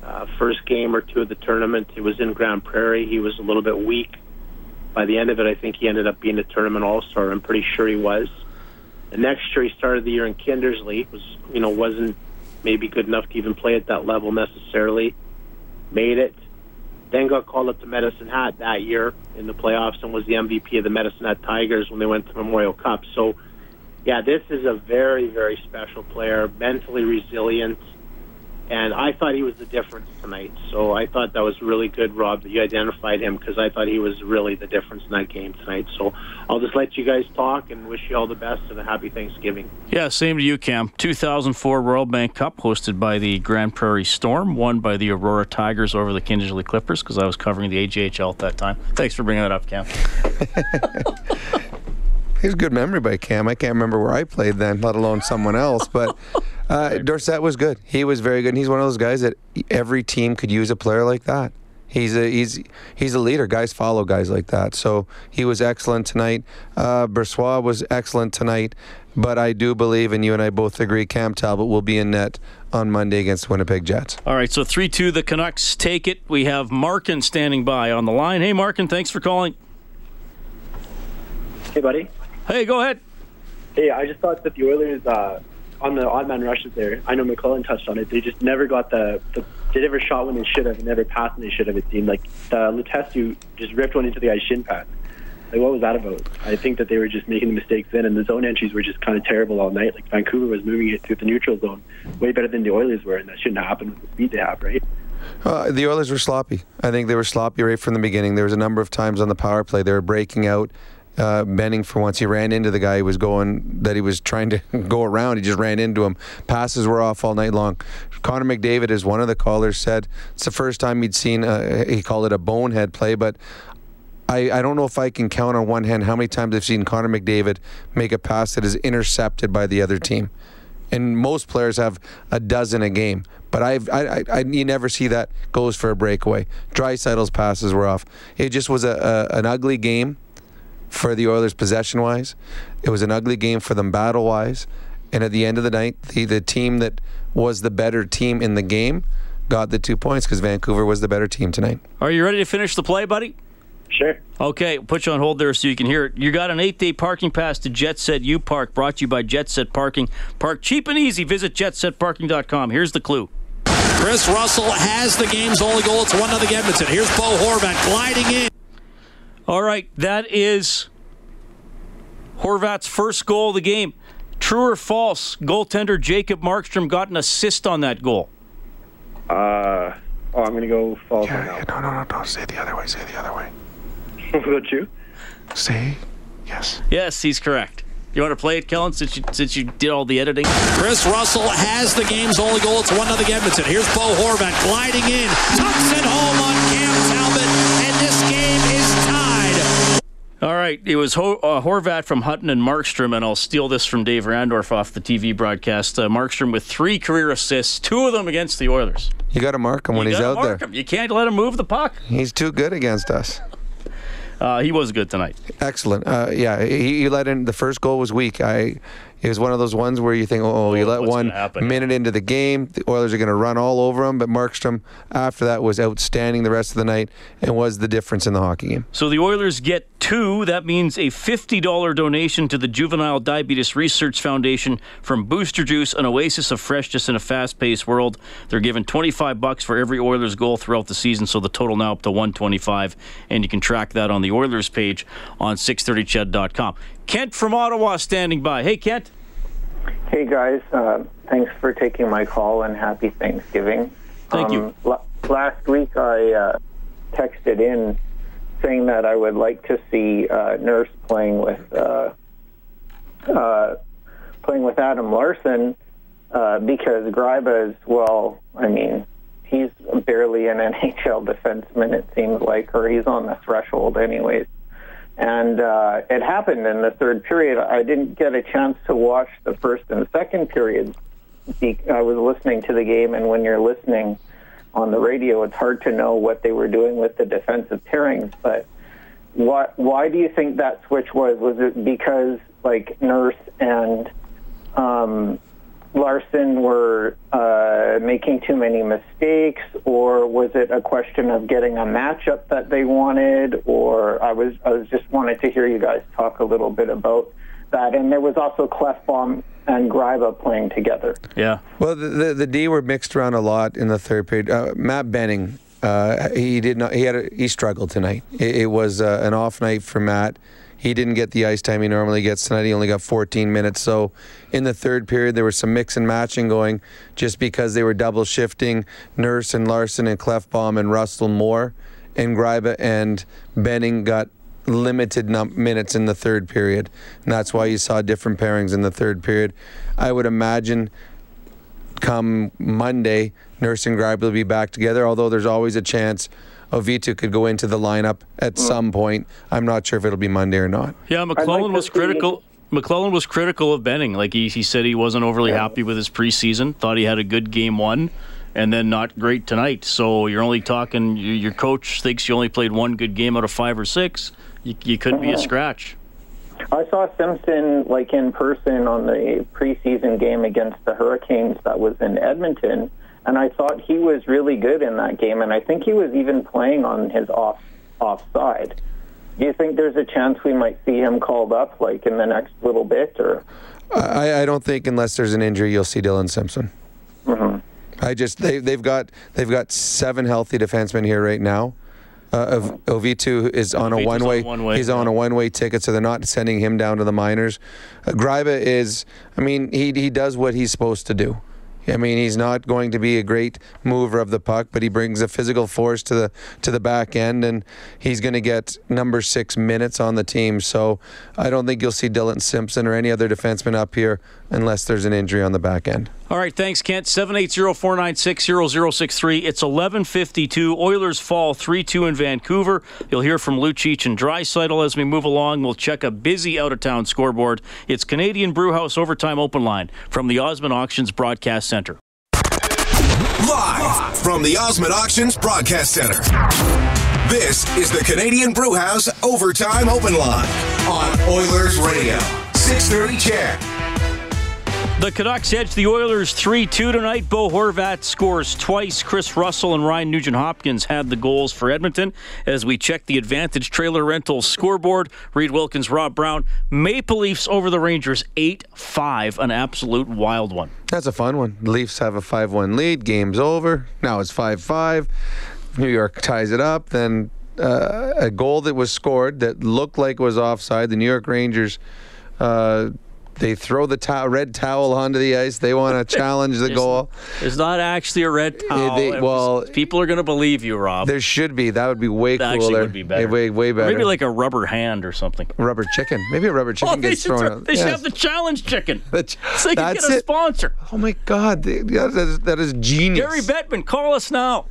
Uh, first game or two of the tournament, it was in Grand Prairie. He was a little bit weak. By the end of it, I think he ended up being a tournament all-star. I'm pretty sure he was. The next year, he started the year in Kindersley. Was you know wasn't maybe good enough to even play at that level necessarily. Made it. Then got called up to Medicine Hat that year in the playoffs and was the M V P of the Medicine Hat Tigers when they went to Memorial Cup. So, yeah, this is a very, very special player, mentally resilient, and I thought he was the difference tonight. So I thought that was really good, Rob, that you identified him, because I thought he was really the difference in that game tonight. So I'll just let you guys talk and wish you all the best and a happy Thanksgiving. Yeah, same to you, Cam. two thousand four Royal Bank Cup, hosted by the Grand Prairie Storm, won by the Aurora Tigers over the Kindersley Clippers, because I was covering the A J H L at that time. Thanks for bringing that up, Cam. He was a good memory by Cam. I can't remember where I played then, let alone someone else. But uh, Dorsett was good. He was very good. And he's one of those guys that every team could use a player like that. He's a he's he's a leader. Guys follow guys like that. So he was excellent tonight. Uh, Brossoit was excellent tonight. But I do believe, and you and I both agree, Cam Talbot will be in net on Monday against the Winnipeg Jets. All right, so three two, the Canucks take it. We have Markin standing by on the line. Hey, Markin, thanks for calling. Hey, buddy. Hey, go ahead. Hey, I just thought that the Oilers, uh, on the odd-man rushes there, I know McLellan touched on it, they just never got the, the they never shot when they should have, and never passed when they should have, it seemed. Like, uh, Letestu just ripped one into the guy's shin pad. Like, what was that about? I think that they were just making the mistakes then, and the zone entries were just kind of terrible all night. Like, Vancouver was moving it through the neutral zone way better than the Oilers were, and that shouldn't happen with the speed they have, right? Uh, the Oilers were sloppy. I think they were sloppy right from the beginning. There was a number of times on the power play they were breaking out. Uh, Benning, for once, he ran into the guy he was going, that he was trying to go around. He just ran into him. Passes were off all night long. Connor McDavid, as one of the callers said, it's the first time he'd seen, a, he called it a bonehead play, but I, I don't know if I can count on one hand how many times I've seen Connor McDavid make a pass that is intercepted by the other team. And most players have a dozen a game. But I've, I, I, I, you never see that goes for a breakaway. Dreisaitl's passes were off. It just was a, a an ugly game for the Oilers possession-wise. It was an ugly game for them battle-wise. And at the end of the night, the, the team that was the better team in the game got the two points because Vancouver was the better team tonight. Are you ready to finish the play, buddy? Sure. Okay, put you on hold there so you can hear it. You got an eight-day parking pass to JetSet U Park, brought to you by JetSet Parking. Park cheap and easy. Visit jet set parking dot com. Here's the clue. Chris Russell has the game's only goal. It's one nothing Edmonton. Here's Bo Horvat gliding in. All right, that is Horvat's first goal of the game. True or false, goaltender Jacob Markstrom got an assist on that goal? Uh, oh, I'm going to go false. Yeah, yeah, no, no, no, no. Say it the other way. Say it the other way. What about you? Say yes. Yes, he's correct. You want to play it, Kellen, since you, since you did all the editing? Chris Russell has the game's only goal. It's one nothing Edmonton. Here's Bo Horvat gliding in. Tucks it home on Cam Talbot, and this game is tied. All right, it was Ho- uh, Horvat from Hutton and Markstrom, and I'll steal this from Dave Randorf off the T V broadcast. Uh, Markstrom with three career assists, two of them against the Oilers. You got to mark him when he's out there. Him. You can't let him move the puck. He's too good against us. Uh, he was good tonight. Excellent. Uh, yeah, he, he let in. The first goal was weak. I. It was one of those ones where you think, oh, oh you let What's one minute into the game, the Oilers are going to run all over him. But Markstrom, after that, was outstanding the rest of the night and was the difference in the hockey game. So the Oilers get two. That means a fifty dollars donation to the Juvenile Diabetes Research Foundation from Booster Juice, an oasis of freshness in a fast-paced world. They're given twenty-five bucks for every Oilers goal throughout the season, so the total now up to one twenty-five. And you can track that on the Oilers page on six thirty ched dot com. Kent from Ottawa standing by. Hey, Kent. Hey, guys. Uh, thanks for taking my call, and happy Thanksgiving. Thank um, you. L- last week, I uh, texted in saying that I would like to see uh, Nurse playing with uh, uh, playing with Adam Larson uh, because Gryba is, well, I mean, he's barely an N H L defenseman, it seems like, or he's on the threshold anyways. And uh, it happened in the third period. I didn't get a chance to watch the first and second period. I was listening to the game, and when you're listening on the radio, it's hard to know what they were doing with the defensive pairings. But what, why do you think that switch was? Was it because, like, Nurse and um, Larson were uh, making too many mistakes, or was it a question of getting a matchup that they wanted? Or I was I was just wanted to hear you guys talk a little bit about that. And there was also Klefbom and Gryba playing together. Yeah. Well, the, the the D were mixed around a lot in the third period. Uh, Matt Benning, uh, he did not. He had a, he struggled tonight. It, it was uh, an off night for Matt. He didn't get the ice time he normally gets tonight. He only got fourteen minutes. So in the third period, there was some mix and matching going just because they were double shifting Nurse and Larson and Klefbom and Russell more. And Gryba and Benning got limited num- minutes in the third period. And that's why you saw different pairings in the third period. I would imagine come Monday, Nurse and Gryba will be back together, although there's always a chance Ovechkin could go into the lineup at some point. I'm not sure if it'll be Monday or not. Yeah, McLellan like was see... critical. McLellan was critical of Benning. Like he, he said, he wasn't overly yeah. happy with his preseason. Thought he had a good game one, and then not great tonight. So you're only talking. You, your coach thinks you only played one good game out of five or six. You, you could mm-hmm. be a scratch. I saw Simpson like in person on the preseason game against the Hurricanes that was in Edmonton. And I thought he was really good in that game, and I think he was even playing on his off offside. Do you think there's a chance we might see him called up, like in the next little bit, or? I, I don't think unless there's an injury, you'll see Dylan Simpson. Mm-hmm. I just they they've got they've got seven healthy defensemen here right now. Uh, Ovechkin is on a one way. He's on a one way ticket, so they're not sending him down to the minors. Uh, Gryba is, I mean, he he does what he's supposed to do. I mean, he's not going to be a great mover of the puck, but he brings a physical force to the to the back end, and he's going to get number six minutes on the team. So I don't think you'll see Dylan Simpson or any other defenseman up here unless there's an injury on the back end. All right, thanks, Kent. seven eight zero, four nine six, zero zero six three. It's eleven fifty-two. Oilers fall three two in Vancouver. You'll hear from Lucic and Dreisaitl as we move along. We'll check a busy out-of-town scoreboard. It's Canadian Brew House Overtime Open Line from the Osman Auctions Broadcast Center. Live from the Osman Auctions Broadcast Center, this is the Canadian Brew House Overtime Open Line on Oilers Radio, six thirty Chat. The Canucks edge the Oilers three two tonight. Bo Horvat scores twice. Chris Russell and Ryan Nugent-Hopkins had the goals for Edmonton. As we check the Advantage Trailer Rentals scoreboard, Reed Wilkins, Rob Brown, Maple Leafs over the Rangers eight five, an absolute wild one. That's a fun one. The Leafs have a five one lead. Game's over. Now it's five five. New York ties it up. Then uh, a goal that was scored that looked like it was offside. The New York Rangers... Uh, They throw the to- red towel onto the ice. They want to challenge the goal. There's not actually a red towel. They, they, well, was, people are going to believe you, Rob. There should be. That would be way that cooler. That would be better. Way, way better. Maybe like a rubber hand or something. Rubber chicken. Maybe a rubber chicken oh, gets thrown out. Th- they yes. should have the challenge chicken. The ch- so they can get a it. sponsor. Oh, my God. That is, that is genius. Gary Bettman, call us now.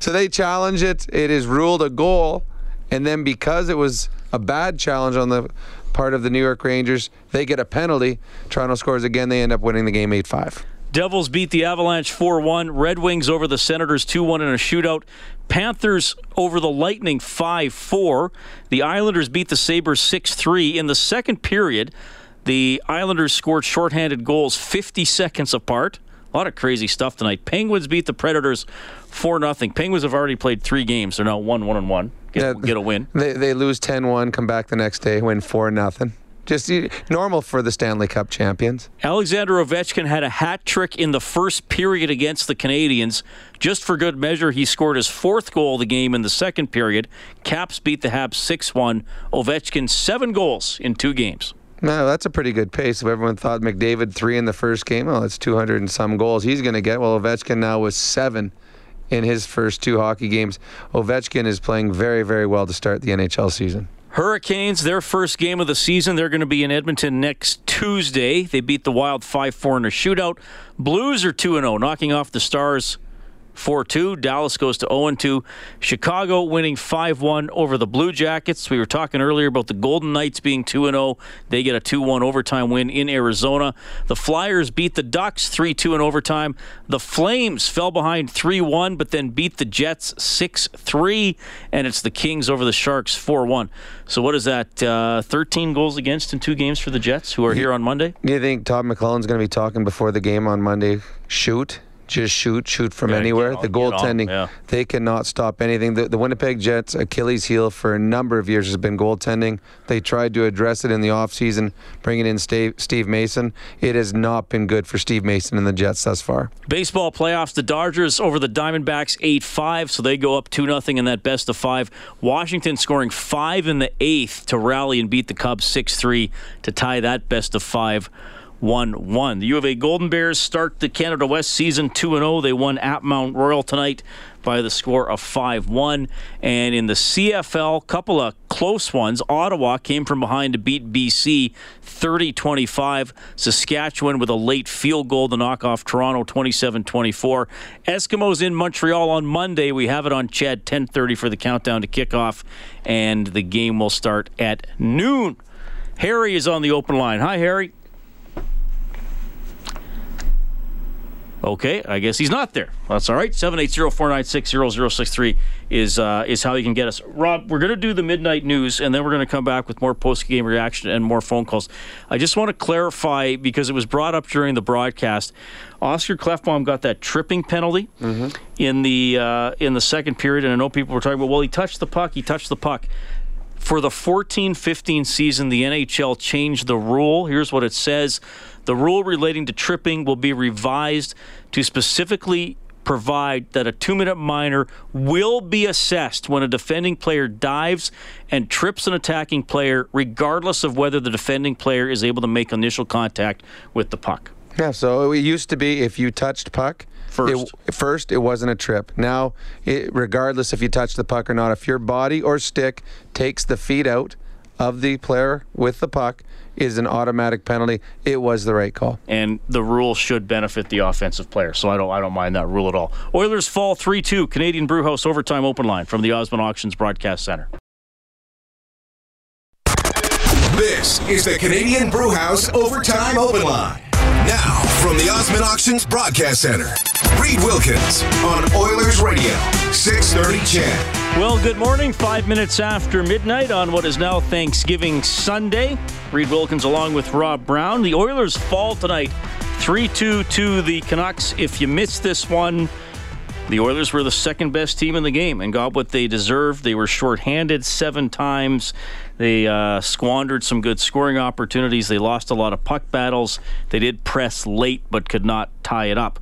So they challenge it. It is ruled a goal. And then because it was a bad challenge on the part of the New York Rangers, they get a penalty. Toronto scores again. They end up winning the game eight five. Devils beat the Avalanche four one. Red Wings over the Senators two one in a shootout. Panthers over the Lightning five four. The Islanders beat the Sabres six three. In the second period, the Islanders scored shorthanded goals fifty seconds apart. A lot of crazy stuff tonight. Penguins beat the Predators four nothing. Penguins have already played three games. They're now one one one. Get, yeah, get a win. They they lose ten one, come back the next day, win four nothing. Just normal for the Stanley Cup champions. Alexander Ovechkin had a hat trick in the first period against the Canadiens. Just for good measure, he scored his fourth goal of the game in the second period. Caps beat the Habs six one. Ovechkin, seven goals in two games. No, that's a pretty good pace. If everyone thought McDavid three in the first game, well, that's two hundred and some goals he's going to get. Well, Ovechkin now was seven in his first two hockey games. Ovechkin is playing very, very well to start the N H L season. Hurricanes, their first game of the season. They're going to be in Edmonton next Tuesday. They beat the Wild five four in a shootout. Blues are two and oh, knocking off the Stars four two. Dallas goes to oh and two. Chicago winning five one over the Blue Jackets. We were talking earlier about the Golden Knights being two and oh. They get a two one overtime win in Arizona. The Flyers beat the Ducks three two in overtime. The Flames fell behind three one, but then beat the Jets six three. And it's the Kings over the Sharks four one. So what is that, uh, thirteen goals against in two games for the Jets, who are here on Monday? Do you think Todd McLellan's going to be talking before the game on Monday? Shoot. Just shoot, shoot from yeah, anywhere. On, the goaltending, yeah. They cannot stop anything. The, the Winnipeg Jets' Achilles heel for a number of years has been goaltending. They tried to address it in the offseason, bringing in Steve, Steve Mason. It has not been good for Steve Mason and the Jets thus far. Baseball playoffs, the Dodgers over the Diamondbacks eight five, so they go up two nothing in that best of five. Washington scoring five in the eighth to rally and beat the Cubs six three to tie that best of five. one one. The U of A Golden Bears start the Canada West season two and oh. They won at Mount Royal tonight by the score of five one. And in the C F L, couple of close ones. Ottawa came from behind to beat B C thirty twenty-five. Saskatchewan with a late field goal to knock off Toronto twenty-seven twenty-four. Eskimos in Montreal on Monday. We have it on Chad ten thirty for the countdown to kickoff. And the game will start at noon. Harry is on the open line. Hi, Harry. Okay, I guess he's not there. That's all right. seven eight zero, four nine six, zero zero six three is uh, is how you can get us. Rob, we're going to do the midnight news, and then we're going to come back with more post-game reaction and more phone calls. I just want to clarify, because it was brought up during the broadcast, Oscar Klefbom got that tripping penalty mm-hmm. in the uh, in the second period, and I know people were talking about, well, he touched the puck, he touched the puck. For the fourteen fifteen season, the N H L changed the rule. Here's what it says. The rule relating to tripping will be revised to specifically provide that a two-minute minor will be assessed when a defending player dives and trips an attacking player, regardless of whether the defending player is able to make initial contact with the puck. Yeah, so it used to be if you touched puck, first it, first, it wasn't a trip. Now, it, regardless if you touch the puck or not, if your body or stick takes the feet out of the player with the puck, is an automatic penalty. It was the right call. And the rule should benefit the offensive player, so I don't I don't mind that rule at all. Oilers fall three two, Canadian Brew House overtime open line from the Osman Auctions Broadcast Center. This is the Canadian Brew House overtime open line. Now, From the Osman Auctions Broadcast Center, Reed Wilkins on Oilers Radio, six thirty Chan. Well, good morning. Five minutes after midnight on what is now Thanksgiving Sunday. Reed Wilkins along with Rob Brown. The Oilers fall tonight three two to the Canucks. If you missed this one, the Oilers were the second best team in the game and got what they deserved. They were shorthanded seven times. They uh, squandered some good scoring opportunities. They lost a lot of puck battles. They did press late but could not tie it up.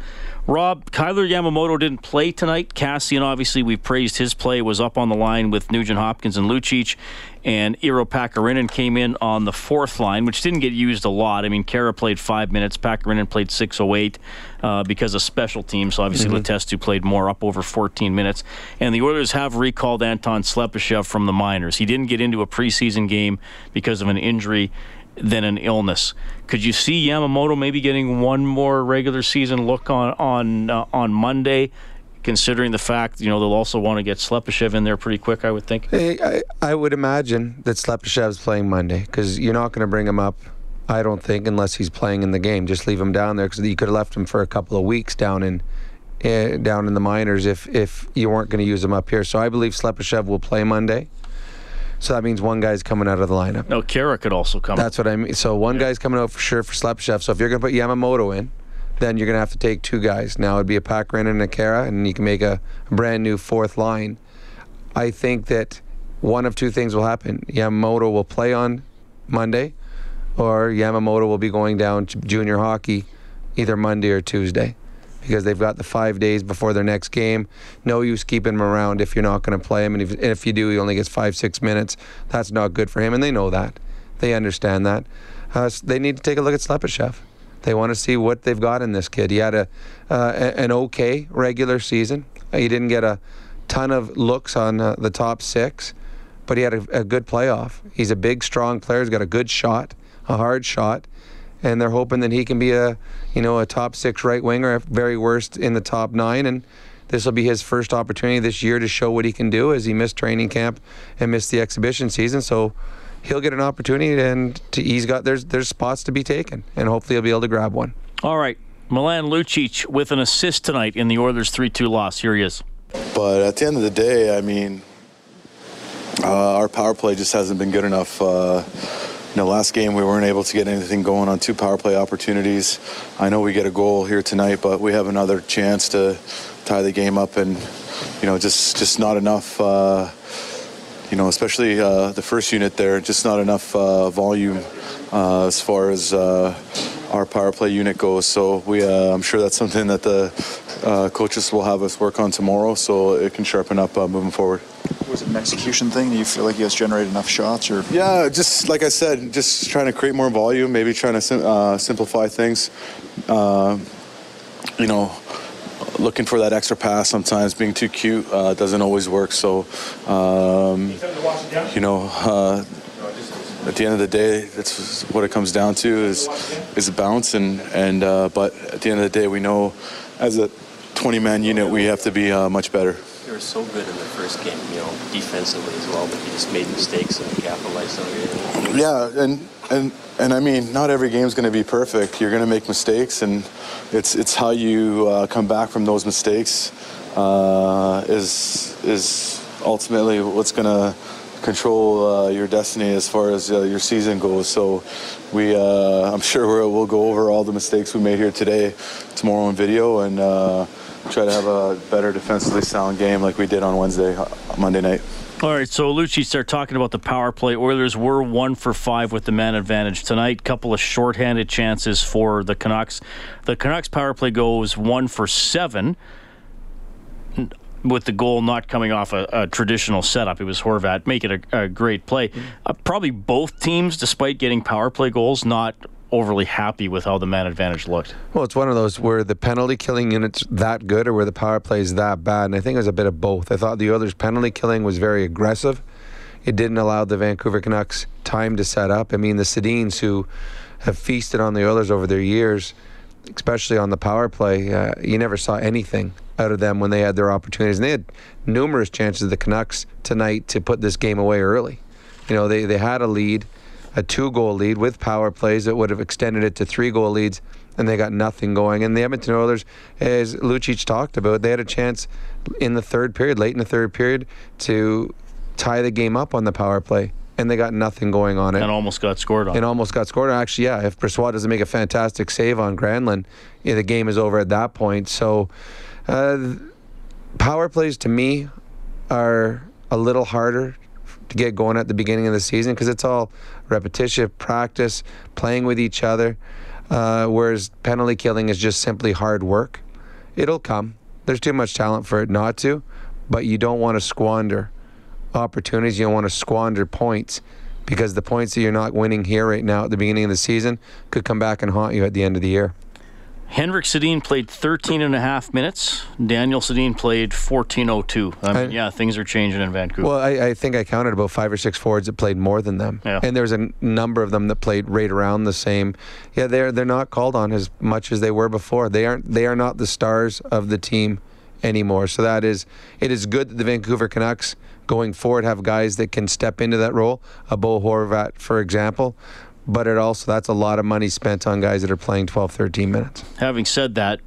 Rob, Kailer Yamamoto didn't play tonight. Cassian, obviously, we praised his play, was up on the line with Nugent-Hopkins and Lucic. And Eero Pakarinen came in on the fourth line, which didn't get used a lot. I mean, Kara played five minutes. Pakarinen played six oh eight uh, because of special teams. So, obviously, mm-hmm. Letestu played more, up over fourteen minutes. And the Oilers have recalled Anton Slepyshev from the minors. He didn't get into a preseason game because of an injury, then an illness. Could you see Yamamoto maybe getting one more regular season look on, on, uh, on Monday? Considering the fact, you know, they'll also want to get Slepyshev in there pretty quick, I would think. Hey, I, I would imagine that Slepushev's playing Monday because you're not going to bring him up, I don't think, unless he's playing in the game. Just leave him down there because you could have left him for a couple of weeks down in uh, down in the minors if, if you weren't going to use him up here. So I believe Slepyshev will play Monday. So that means one guy's coming out of the lineup. No, Kara could also come. That's what I mean. So one yeah. guy's coming out for sure for Slepyshev. So if you're going to put Yamamoto in, then you're going to have to take two guys. Now, it would be a Pakarinen and a Kara, and you can make a brand-new fourth line. I think that one of two things will happen. Yamamoto will play on Monday, or Yamamoto will be going down to junior hockey either Monday or Tuesday because they've got the five days before their next game. No use keeping him around if you're not going to play him, and if, and if you do, he only gets five, six minutes. That's not good for him, and they know that. They understand that. Uh, so they need to take a look at Slepyshev. They want to see what they've got in this kid. He had a uh, an okay regular season. He didn't get a ton of looks on uh, the top six, but he had a, a good playoff. He's a big, strong player. He's got a good shot, a hard shot, and they're hoping that he can be a you know a top six right winger, at very worst in the top nine. And this will be his first opportunity this year to show what he can do, as he missed training camp and missed the exhibition season. So he'll get an opportunity, and to, he's got there's there's spots to be taken, and hopefully he'll be able to grab one. All right, Milan Lucic with an assist tonight in the Oilers' three two loss. Here he is. But at the end of the day, I mean, uh, our power play just hasn't been good enough. Uh, in the last game, we weren't able to get anything going on two power play opportunities. I know we get a goal here tonight, but we have another chance to tie the game up, and you know, just just not enough. Uh, You know, especially uh, the first unit there, just not enough uh, volume uh, as far as uh, our power play unit goes. So we, uh, I'm sure that's something that the uh, coaches will have us work on tomorrow, so it can sharpen up uh, moving forward. Was it an execution thing? Do you feel like you guys generated enough shots? Or yeah, just like I said, just trying to create more volume, maybe trying to sim- uh, simplify things. Uh, you know. Looking for that extra pass sometimes, being too cute uh, doesn't always work. So, um, you know, uh, at the end of the day, that's what it comes down to is is a bounce. And and uh, but at the end of the day, we know as a twenty-man unit, we have to be uh, much better. You were so good in the first game, you know, defensively as well, but you just made mistakes and capitalized on it. Yeah, and. And and I mean, not every game's going to be perfect. You're going to make mistakes, and it's it's how you uh, come back from those mistakes uh, is is ultimately what's going to control uh, your destiny as far as uh, your season goes. So we, uh, I'm sure we're, we'll go over all the mistakes we made here today, tomorrow on video, and uh, try to have a better defensively sound game like we did on Wednesday, Monday night. All right, so Lucci started talking about the power play. Oilers were one for five with the man advantage tonight. Couple of shorthanded chances for the Canucks. The Canucks power play goes one for seven with the goal not coming off a, a traditional setup. It was Horvat making a, a great play. Mm-hmm. Uh, probably both teams, despite getting power play goals, not overly happy with how the man advantage looked. Well, it's one of those where the penalty killing unit's that good or where the power play is that bad, and I think it was a bit of both. I thought the Oilers' penalty killing was very aggressive. It didn't allow the Vancouver Canucks time to set up. I mean, the Sedins, who have feasted on the Oilers over their years, especially on the power play, uh, you never saw anything out of them when they had their opportunities. And they had numerous chances, the Canucks, tonight to put this game away early. You know, they, they had a lead. a two-goal lead with power plays that would have extended it to three-goal leads, and they got nothing going. And the Edmonton Oilers, as Lucic talked about, they had a chance in the third period, late in the third period, to tie the game up on the power play, and they got nothing going on it. And almost got scored on. And almost got scored on. Actually, yeah, if Brossoit doesn't make a fantastic save on Granlund, yeah, the game is over at that point. So uh, power plays, to me, are a little harder to get going at the beginning of the season because it's all repetition, practice, playing with each other, uh, whereas penalty killing is just simply hard work. It'll come. There's too much talent for it not to, but you don't want to squander opportunities. You don't want to squander points, because the points that you're not winning here right now at the beginning of the season could come back and haunt you at the end of the year. Henrik Sedin played thirteen and a half minutes. Daniel Sedin played fourteen oh two. I mean, I, yeah, things are changing in Vancouver. Well, I, I think I counted about five or six forwards that played more than them. Yeah. And there was a number of them that played right around the same. Yeah, they're they're not called on as much as they were before. They aren't. They are not the stars of the team anymore. So that is, it is good that the Vancouver Canucks going forward have guys that can step into that role. A Bo Horvat, for example. But it also, that's a lot of money spent on guys that are playing twelve, thirteen minutes. Having said that,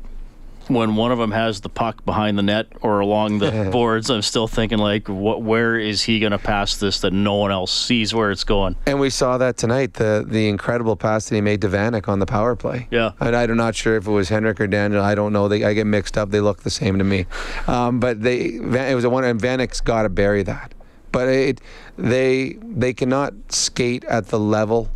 when one of them has the puck behind the net or along the boards, I'm still thinking, like, what, where is he going to pass this that no one else sees where it's going? And we saw that tonight, the the incredible pass that he made to Vanek on the power play. Yeah. And I'm not sure if it was Henrik or Daniel. I don't know. They, I get mixed up. They look the same to me. Um, but they, it was a one, and Vanek's got to bury that. But it, they they cannot skate at the level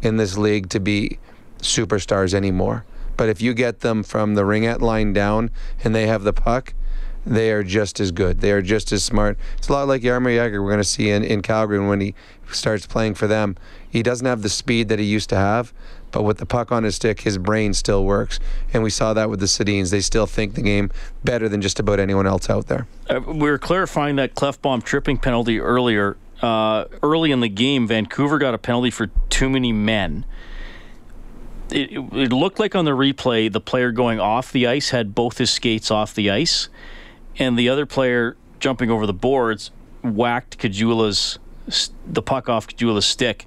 in this league to be superstars anymore. But if you get them from the ringette line down and they have the puck, they are just as good. They are just as smart. It's a lot like Jaromir Jagr we're going to see in, in Calgary when he starts playing for them. He doesn't have the speed that he used to have, but with the puck on his stick, his brain still works. And we saw that with the Sedins. They still think the game better than just about anyone else out there. Uh, we were clarifying that Klefbom tripping penalty earlier. Uh, early in the game, Vancouver got a penalty for too many men. It, it, it looked like on the replay, the player going off the ice had both his skates off the ice, and the other player jumping over the boards whacked Kajula's, the puck off Kajula's stick.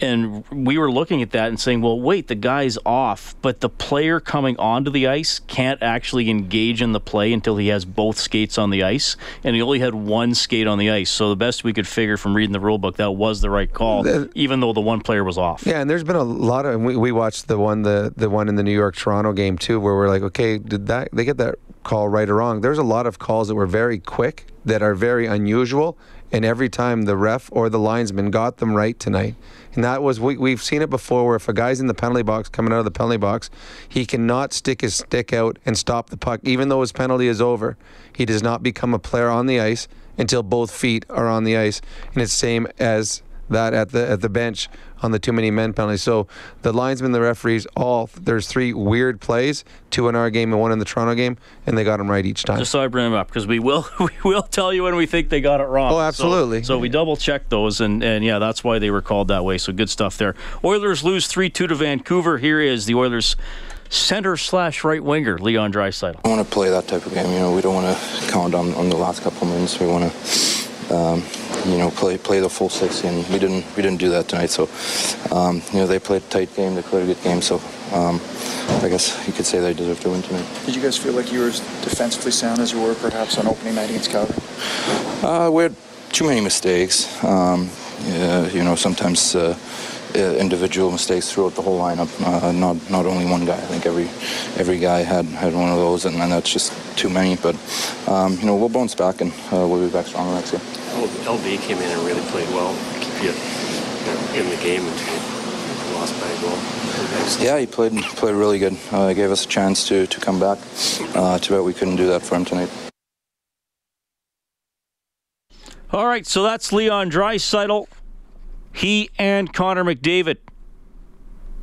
And we were looking at that and saying, well, wait, the guy's off, but the player coming onto the ice can't actually engage in the play until he has both skates on the ice, and he only had one skate on the ice. So the best we could figure from reading the rule book, that was the right call, the, even though the one player was off. Yeah, and there's been a lot of, and we, we watched the one the, the one in the New York-Toronto game too, where we're like, okay, did that they get that call right or wrong? There's a lot of calls that were very quick, that are very unusual, and every time the ref or the linesman got them right tonight. And that was, we, we've seen it before, where if a guy's in the penalty box, coming out of the penalty box, he cannot stick his stick out and stop the puck. Even though his penalty is over, he does not become a player on the ice until both feet are on the ice. And it's same as that at the at the bench on the too many men penalty. So the linesmen, the referees, all, there's three weird plays, two in our game and one in the Toronto game, and they got them right each time. Just so I bring them up, because we will we will tell you when we think they got it wrong. Oh, absolutely. So, so we double-checked those, and, and yeah, that's why they were called that way, so good stuff there. Oilers lose three two to Vancouver. Here is the Oilers' center slash right winger, Leon Dreisaitl. I want to play that type of game. You know, we don't want to count on, on the last couple minutes. We want to... Um, You know, play play the full sixty, and we didn't we didn't do that tonight. So, um, you know, they played a tight game, they played a good game. So, um, I guess you could say they deserved to win tonight. Did you guys feel like you were as defensively sound as you were perhaps on opening night against Calgary? Uh, we had too many mistakes. Um, yeah, you know, sometimes uh, individual mistakes throughout the whole lineup. Uh, not not only one guy. I think every every guy had, had one of those, and, and that's just too many. But um, you know, we'll bounce back, and uh, we'll be back stronger next year. L B came in and really played well, keep you, you know, in the game until you lost by a goal. Yeah, he played played really good. Uh, gave us a chance to, to come back. Uh, too bad we couldn't do that for him tonight. All right, so that's Leon Dreisaitl. He and Connor McDavid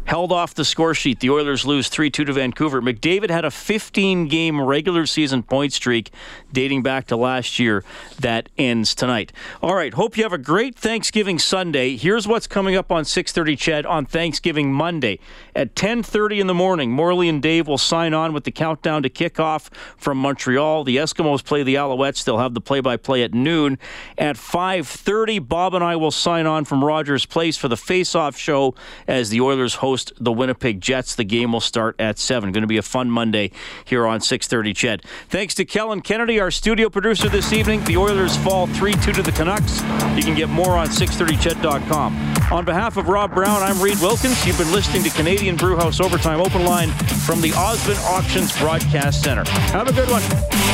held off the score sheet. The Oilers lose three two to Vancouver. McDavid had a fifteen-game regular season point streak dating back to last year. That ends tonight. All right, hope you have a great Thanksgiving Sunday. Here's what's coming up on six thirty Chad on Thanksgiving Monday. At ten thirty in the morning, Morley and Dave will sign on with the countdown to kickoff from Montreal. The Eskimos play the Alouettes. They'll have the play-by-play at noon. At five thirty, Bob and I will sign on from Rogers Place for the face-off show as the Oilers host the Winnipeg Jets. The game will start at seven. Going to be a fun Monday here on six thirty Chet. Thanks to Kellen Kennedy, our studio producer this evening. The Oilers fall three two to the Canucks. You can get more on six thirty chet dot com. On behalf of Rob Brown, I'm Reed Wilkins. You've been listening to Canadian Brew House Overtime Open Line from the Osman Auctions Broadcast Center. Have a good one.